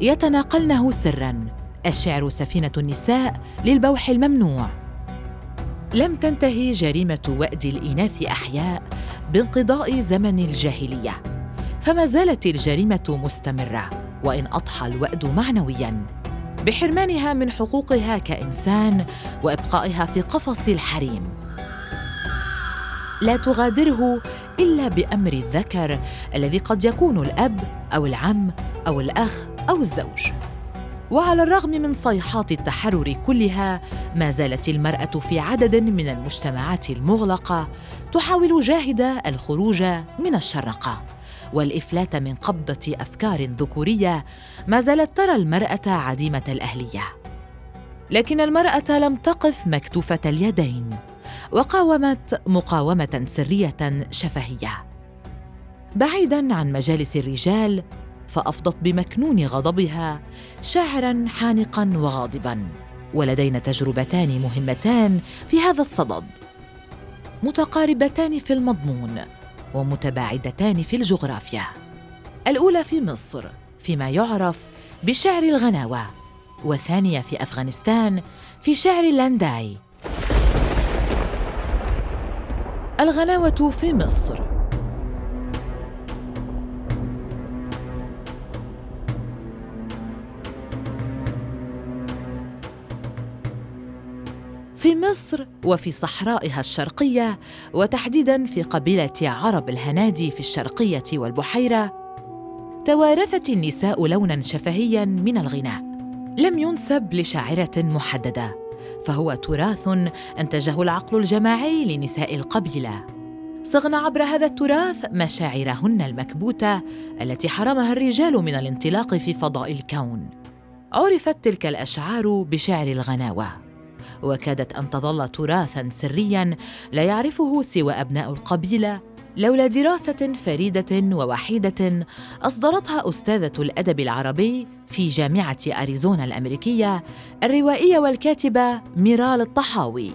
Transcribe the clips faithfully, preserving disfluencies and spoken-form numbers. يتناقلنه سراً: الشعر سفينة النساء للبوح الممنوع. لم تنتهي جريمة وأد الإناث أحياء بانقضاء زمن الجاهلية، فما زالت الجريمة مستمرة وإن أضحى الوأد معنوياً، بحرمانها من حقوقها كإنسان وإبقائها في قفص الحريم. لا تغادره إلا بأمر الذكر الذي قد يكون الأب أو العم أو الأخ أو الزوج. وعلى الرغم من صيحات التحرر كلها، ما زالت المرأة في عدد من المجتمعات المغلقة تحاول جاهدة الخروج من الشرنقة والإفلات من قبضة أفكار ذكورية. ما زالت ترى المرأة عديمة الأهلية، لكن المرأة لم تقف مكتوفة اليدين وقاومت مقاومة سرية شفهية بعيداً عن مجالس الرجال، فأفضت بمكنون غضبها شاعراً حانقاً وغاضباً. ولدينا تجربتان مهمتان في هذا الصدد، متقاربتان في المضمون ومتباعدتان في الجغرافيا. الأولى في مصر فيما يعرف بشعر الغناوة، والثانية في أفغانستان في شعر اللانداي. الغناوة في مصر. في مصر وفي صحرائها الشرقية، وتحديداً في قبيلة عرب الهنادي في الشرقية والبحيرة، توارثت النساء لوناً شفهياً من الغناء لم ينسب لشاعرة محددة، فهو تراث أنتجه العقل الجماعي لنساء القبيلة. صغن عبر هذا التراث مشاعرهن المكبوتة التي حرمها الرجال من الانطلاق في فضاء الكون. عرفت تلك الأشعار بشعر الغناوة، وكادت أن تظل تراثاً سرياً لا يعرفه سوى أبناء القبيلة، لولا دراسة فريدة ووحيدة أصدرتها أستاذة الأدب العربي في جامعة أريزونا الأمريكية الروائية والكاتبة ميرال الطحاوي،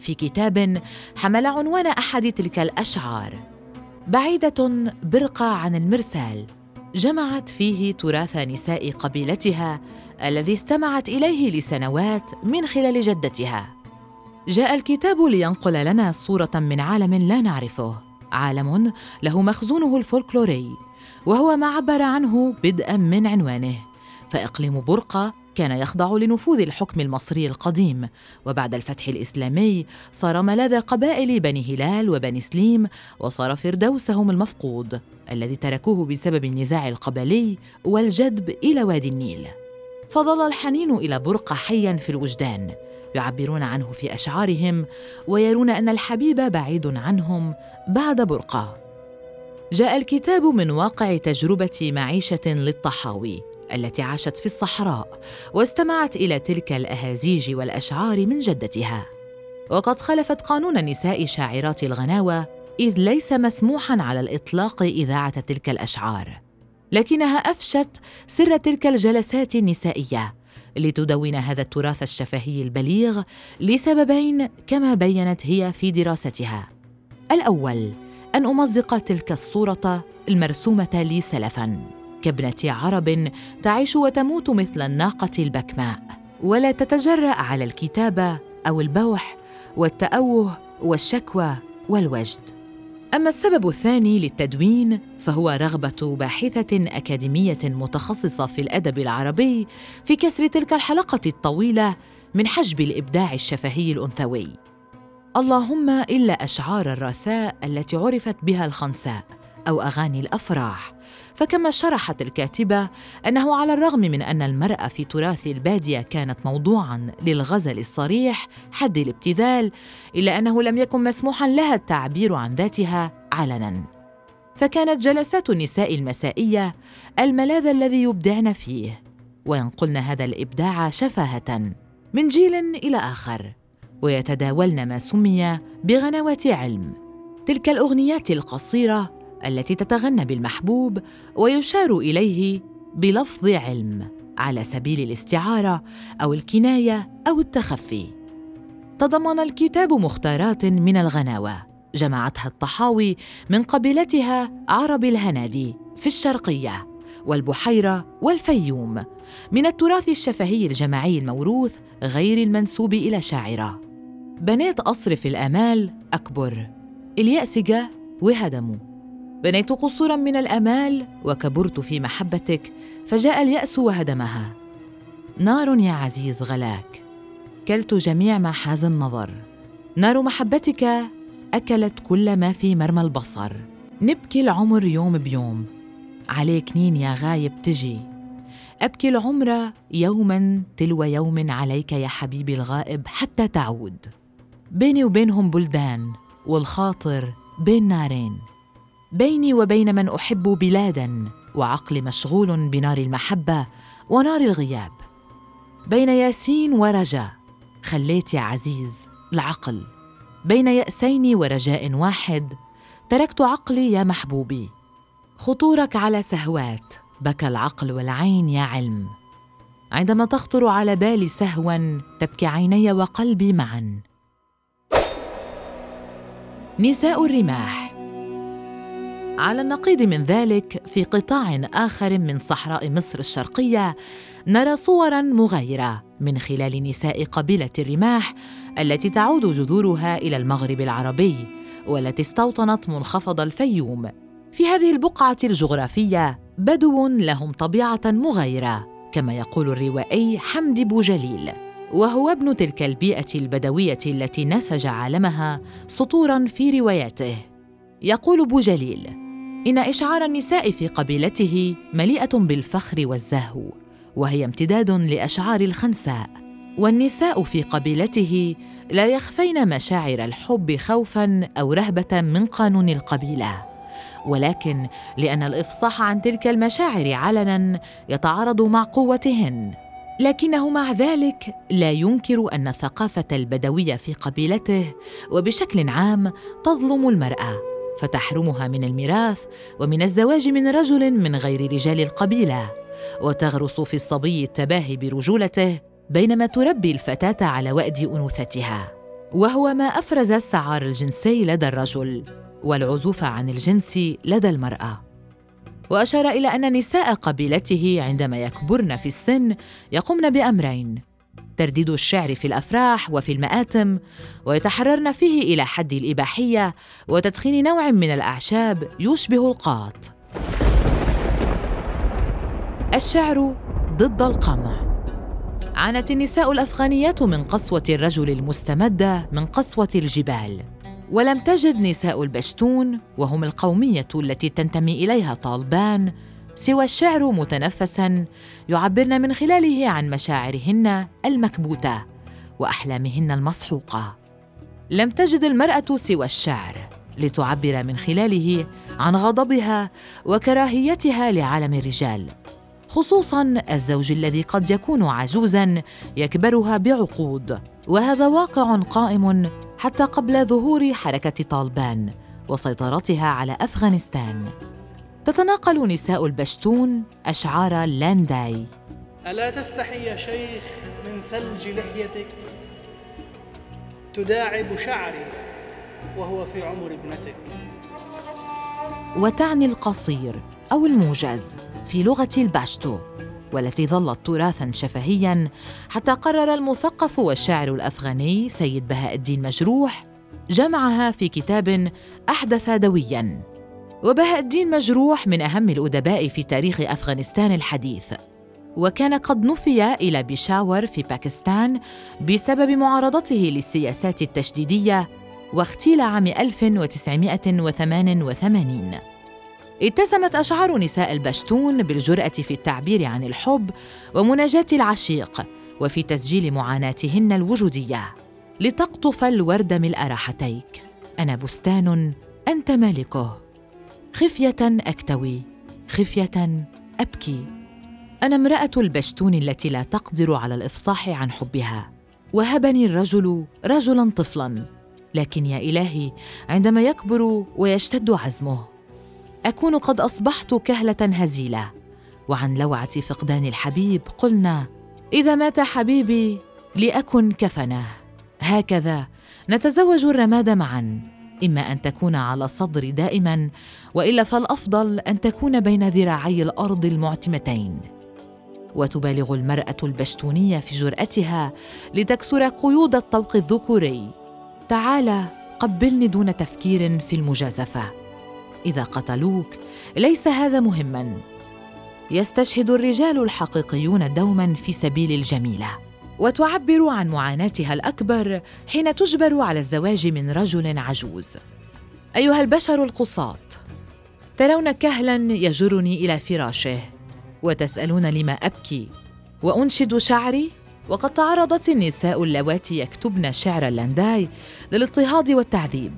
في كتاب حمل عنوان أحد تلك الأشعار بعيدة برقة عن المرسال، جمعت فيه تراث نساء قبيلتها الذي استمعت إليه لسنوات من خلال جدتها. جاء الكتاب لينقل لنا صورة من عالم لا نعرفه، عالم له مخزونه الفولكلوري، وهو ما عبر عنه بدءاً من عنوانه. فإقليم برقة كان يخضع لنفوذ الحكم المصري القديم، وبعد الفتح الإسلامي صار ملاذ قبائل بني هلال وبني سليم، وصار فردوسهم المفقود الذي تركوه بسبب النزاع القبلي والجدب إلى وادي النيل. فظل الحنين إلى برقة حياً في الوجدان، يعبرون عنه في أشعارهم ويرون أن الحبيب بعيد عنهم بعد برقة. جاء الكتاب من واقع تجربة معيشة للطحاوي التي عاشت في الصحراء واستمعت إلى تلك الأهازيج والأشعار من جدتها. وقد خالفت قانون النساء شاعرات الغناوة، إذ ليس مسموحاً على الإطلاق إذاعة تلك الأشعار، لكنها أفشت سر تلك الجلسات النسائية لتدون هذا التراث الشفهي البليغ لسببين كما بيّنت هي في دراستها. الأول أن أمزق تلك الصورة المرسومة لي سلفاً كابنة عرب تعيش وتموت مثل الناقة البكماء، ولا تتجرأ على الكتابة أو البوح والتأوه والشكوى والوجد. أما السبب الثاني للتدوين فهو رغبة باحثة أكاديمية متخصصة في الأدب العربي في كسر تلك الحلقة الطويلة من حجب الإبداع الشفهي الأنثوي، اللهم إلا أشعار الرثاء التي عرفت بها الخنساء أو أغاني الأفراح. فكما شرحت الكاتبة أنه على الرغم من أن المرأة في تراث البادية كانت موضوعاً للغزل الصريح حد الابتذال، إلا أنه لم يكن مسموحاً لها التعبير عن ذاتها علناً، فكانت جلسات النساء المسائية الملاذ الذي يبدعن فيه وينقلن هذا الإبداع شفاهة من جيل إلى آخر، ويتداولن ما سمي بغنوة علم، تلك الأغنيات القصيرة التي تتغنى بالمحبوب ويشار إليه بلفظ علم على سبيل الاستعارة أو الكناية أو التخفي. تضمن الكتاب مختارات من الغناوة جمعتها الطحاوي من قبيلتها عرب الهنادي في الشرقية والبحيرة والفيوم، من التراث الشفهي الجماعي الموروث غير المنسوب إلى شاعرة. بنيت قصر في الأمال أكبر، اليأسجة وهدموا. بنيت قصوراً من الأمال وكبرت في محبتك، فجاء اليأس وهدمها. نار يا عزيز غلاك، كلت جميع ما حاز النظر. نار محبتك أكلت كل ما في مرمى البصر. نبكي العمر يوم بيوم، عليك نين يا غايب تجي. أبكي العمر يوماً تلو يوم عليك يا حبيبي الغائب حتى تعود. بيني وبينهم بلدان، والخاطر بين نارين. بيني وبين من أحب بلاداً، وعقلي مشغول بنار المحبة ونار الغياب. بين ياسين ورجا خليت يا عزيز العقل. بين يأسين ورجاء واحد تركت عقلي يا محبوبي. خطورك على سهوات بكى العقل والعين يا علم. عندما تخطر على بالي سهوا تبكي عيني وقلبي معا. نساء الرماح. على النقيض من ذلك، في قطاع آخر من صحراء مصر الشرقية نرى صوراً مغايرة من خلال نساء قبيلة الرماح التي تعود جذورها إلى المغرب العربي والتي استوطنت منخفض الفيوم. في هذه البقعة الجغرافية بدو لهم طبيعة مغايرة، كما يقول الروائي حمدي أبو جليل، وهو ابن تلك البيئة البدوية التي نسج عالمها سطوراً في رواياته. يقول أبو جليل: إن إشعار النساء في قبيلته مليئة بالفخر والزهو، وهي امتداد لأشعار الخنساء. والنساء في قبيلته لا يخفين مشاعر الحب خوفاً أو رهبة من قانون القبيلة، ولكن لأن الإفصاح عن تلك المشاعر علناً يتعارض مع قوتهن. لكنه مع ذلك لا ينكر أن الثقافة البدوية في قبيلته وبشكل عام تظلم المرأة، فتحرمها من الميراث ومن الزواج من رجل من غير رجال القبيلة، وتغرس في الصبي التباهي برجولته بينما تربي الفتاة على وأد أنوثتها، وهو ما أفرز السعار الجنسي لدى الرجل والعزوف عن الجنس لدى المرأة. وأشار إلى أن نساء قبيلته عندما يكبرن في السن يقمن بأمرين: ترديد الشعر في الأفراح وفي المآتم، ويتحررن فيه إلى حد الإباحية، وتدخين نوع من الأعشاب يشبه القاط. الشعر ضد القمع. عانت النساء الأفغانيات من قسوة الرجل المستمدة من قسوة الجبال، ولم تجد نساء البشتون، وهم القومية التي تنتمي إليها طالبان، سوى الشعر متنفساً يعبرن من خلاله عن مشاعرهن المكبوتة وأحلامهن المسحوقة. لم تجد المرأة سوى الشعر لتعبر من خلاله عن غضبها وكراهيتها لعالم الرجال، خصوصاً الزوج الذي قد يكون عجوزاً يكبرها بعقود، وهذا واقع قائم حتى قبل ظهور حركة طالبان وسيطرتها على أفغانستان. تتناقل نساء البشتون أشعار اللانداي: ألا تستحي يا شيخ من ثلج لحيتك، تداعب شعري وهو في عمر ابنتك. وتعني القصير أو الموجز في لغة الباشتو، والتي ظلت تراثاً شفهياً حتى قرر المثقف والشاعر الأفغاني سيد بهاء الدين مجروح جمعها في كتاب أحدث دوياً. وبهاء الدين مجروح من أهم الأدباء في تاريخ أفغانستان الحديث، وكان قد نفي إلى بيشاور في باكستان بسبب معارضته للسياسات التشديدية، واغتيل عام ألف وتسعمائة وثمانية وثمانين. اتسمت أشعار نساء البشتون بالجرأة في التعبير عن الحب ومناجاة العشيق، وفي تسجيل معاناتهن الوجودية: لتقطف الورد ملء راحتيك، أنا بستان أنت مالكه، خفية أكتوي، خفية أبكي. أنا امرأة البشتون التي لا تقدر على الإفصاح عن حبها، وهبني الرجل رجلاً طفلاً، لكن يا إلهي عندما يكبر ويشتد عزمه أكون قد أصبحت كهلة هزيلة. وعن لوعة فقدان الحبيب قلنا: إذا مات حبيبي لأكن كفنه. هكذا نتزوج الرماد معاً، إما أن تكون على صدري دائماً، وإلا فالأفضل أن تكون بين ذراعي الأرض المعتمتين. وتبالغ المرأة البشتونية في جرأتها لتكسر قيود الطوق الذكوري. تعال قبلني دون تفكير في المجازفة. إذا قتلوك ليس هذا مهماً. يستشهد الرجال الحقيقيون دوماً في سبيل الجميلة. وتعبر عن معاناتها الأكبر حين تجبر على الزواج من رجل عجوز. أيها البشر القصاة، ترون كهلاً يجرني إلى فراشه، وتسألون لما أبكي وأنشد شعري. وقد تعرضت النساء اللواتي يكتبن شعر اللانداي للاضطهاد والتعذيب،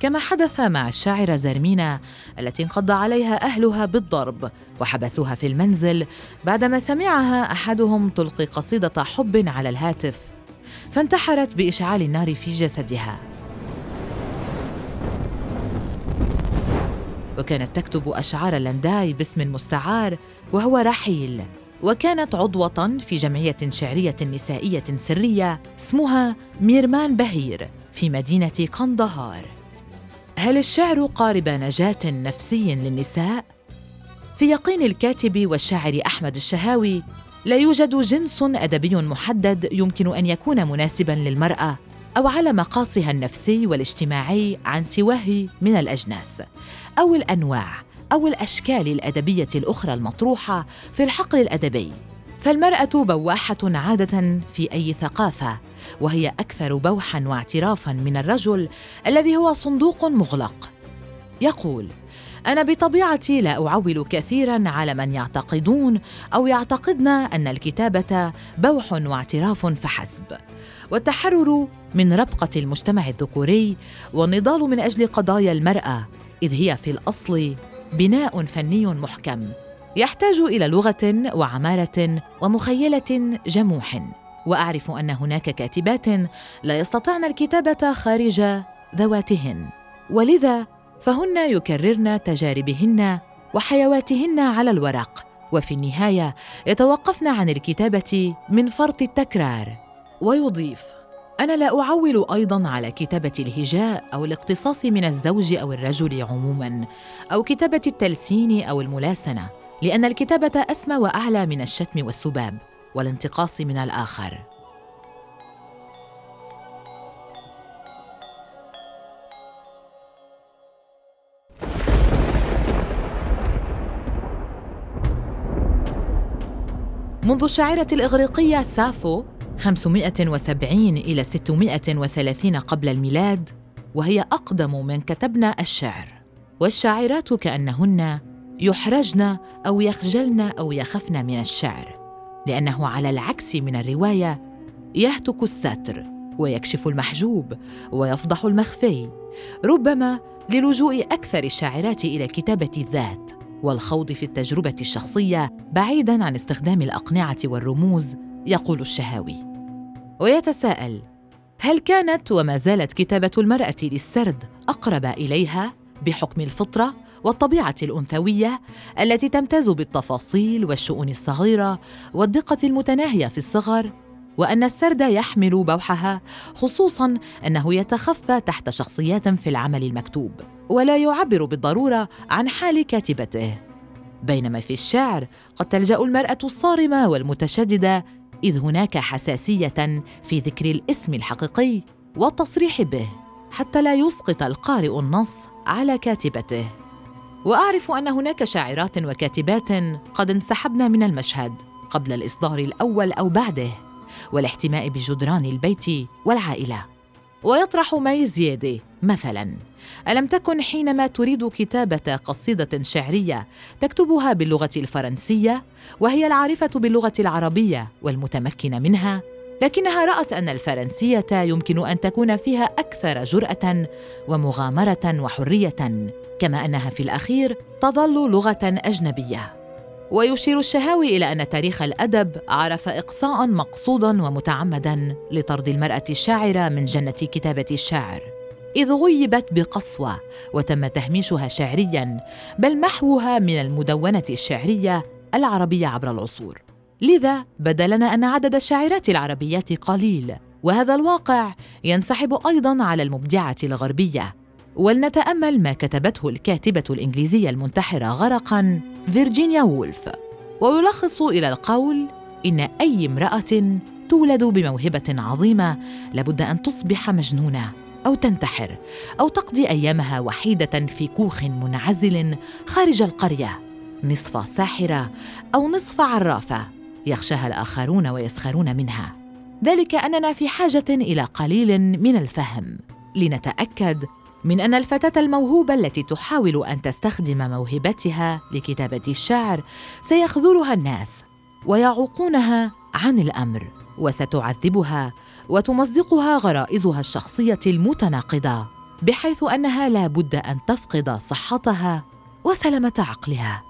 كما حدث مع الشاعرة زرمينة التي انقض عليها أهلها بالضرب وحبسوها في المنزل بعدما سمعها أحدهم تلقي قصيدة حب على الهاتف، فانتحرت بإشعال النار في جسدها. وكانت تكتب أشعار اللانداي باسم مستعار وهو رحيل، وكانت عضوة في جمعية شعرية نسائية سرية اسمها ميرمان بهير في مدينة قندهار. هل الشعر قارب نجاة نفسي للنساء؟ في يقين الكاتب والشاعر أحمد الشهاوي، لا يوجد جنس أدبي محدد يمكن أن يكون مناسباً للمرأة أو على مقاصها النفسي والاجتماعي عن سواه من الأجناس أو الأنواع أو الأشكال الأدبية الأخرى المطروحة في الحقل الأدبي. فالمرأة بواحة عادة في أي ثقافة، وهي أكثر بوحاً واعترافاً من الرجل الذي هو صندوق مغلق. يقول: أنا بطبيعتي لا أعول كثيراً على من يعتقدون أو يعتقدن أن الكتابة بوح واعتراف فحسب، والتحرر من ربقة المجتمع الذكوري والنضال من أجل قضايا المرأة، إذ هي في الأصل بناء فني محكم يحتاج إلى لغة وعمارة ومخيلة جموح. وأعرف أن هناك كاتبات لا يستطعن الكتابة خارج ذواتهن، ولذا فهن يكررن تجاربهن وحيواتهن على الورق، وفي النهاية يتوقفن عن الكتابة من فرط التكرار. ويضيف: أنا لا أعول أيضاً على كتابة الهجاء أو الاقتصاص من الزوج أو الرجل عموماً، أو كتابة التلسين أو الملاسنة، لأن الكتابة أسمى وأعلى من الشتم والسباب والانتقاص من الآخر. منذ الشاعرة الإغريقية سافو خمسمائة وسبعين إلى ستمائة وثلاثين قبل الميلاد، وهي أقدم من كتبنا الشعر، والشاعرات كأنهن يحرجن أو يخجلن أو يخفن من الشعر، لأنه على العكس من الرواية يهتك الستر ويكشف المحجوب ويفضح المخفي، ربما للجوء أكثر الشاعرات إلى كتابة الذات والخوض في التجربة الشخصية بعيداً عن استخدام الأقنعة والرموز. يقول الشهاوي ويتساءل: هل كانت وما زالت كتابة المرأة للسرد أقرب إليها بحكم الفطرة والطبيعة الأنثوية التي تمتاز بالتفاصيل والشؤون الصغيرة والدقة المتناهية في الصغر، وأن السرد يحمل بوحها، خصوصاً أنه يتخفى تحت شخصيات في العمل المكتوب ولا يعبر بالضرورة عن حال كاتبته، بينما في الشعر قد تلجأ المرأة الصارمة والمتشددة، إذ هناك حساسية في ذكر الاسم الحقيقي والتصريح به حتى لا يسقط القارئ النص على كاتبته. وأعرف أن هناك شاعرات وكاتبات قد انسحبن من المشهد قبل الإصدار الأول أو بعده، والاحتماء بجدران البيت والعائلة. ويطرح مي زيادة مثلاً: ألم تكن حينما تريد كتابة قصيدة شعرية تكتبها باللغة الفرنسية وهي العارفة باللغة العربية والمتمكنة منها، لكنها رأت أن الفرنسية يمكن أن تكون فيها أكثر جرأة ومغامرة وحرية، كما أنها في الأخير تظل لغة أجنبية. ويشير الشهاوي إلى أن تاريخ الأدب عرف إقصاء مقصوداً ومتعمداً لطرد المرأة الشاعرة من جنة كتابة الشعر، إذ غيبت بقسوة وتم تهميشها شعرياً، بل محوها من المدونة الشعرية العربية عبر العصور. لذا بدا لنا أن عدد الشاعرات العربيات قليل، وهذا الواقع ينسحب أيضاً على المبدعة الغربية. ولنتأمل ما كتبته الكاتبة الإنجليزية المنتحرة غرقاً فيرجينيا وولف، ويلخص إلى القول إن أي امرأة تولد بموهبة عظيمة لابد أن تصبح مجنونة أو تنتحر أو تقضي أيامها وحيدة في كوخ منعزل خارج القرية، نصف ساحرة أو نصف عرافة يخشاها الآخرون ويسخرون منها. ذلك أننا في حاجة إلى قليل من الفهم لنتأكد من أن الفتاة الموهوبة التي تحاول أن تستخدم موهبتها لكتابة الشعر سيخذلها الناس ويعوقونها عن الأمر، وستعذبها وتمزقها غرائزها الشخصية المتناقضة، بحيث أنها لا بد أن تفقد صحتها وسلامة عقلها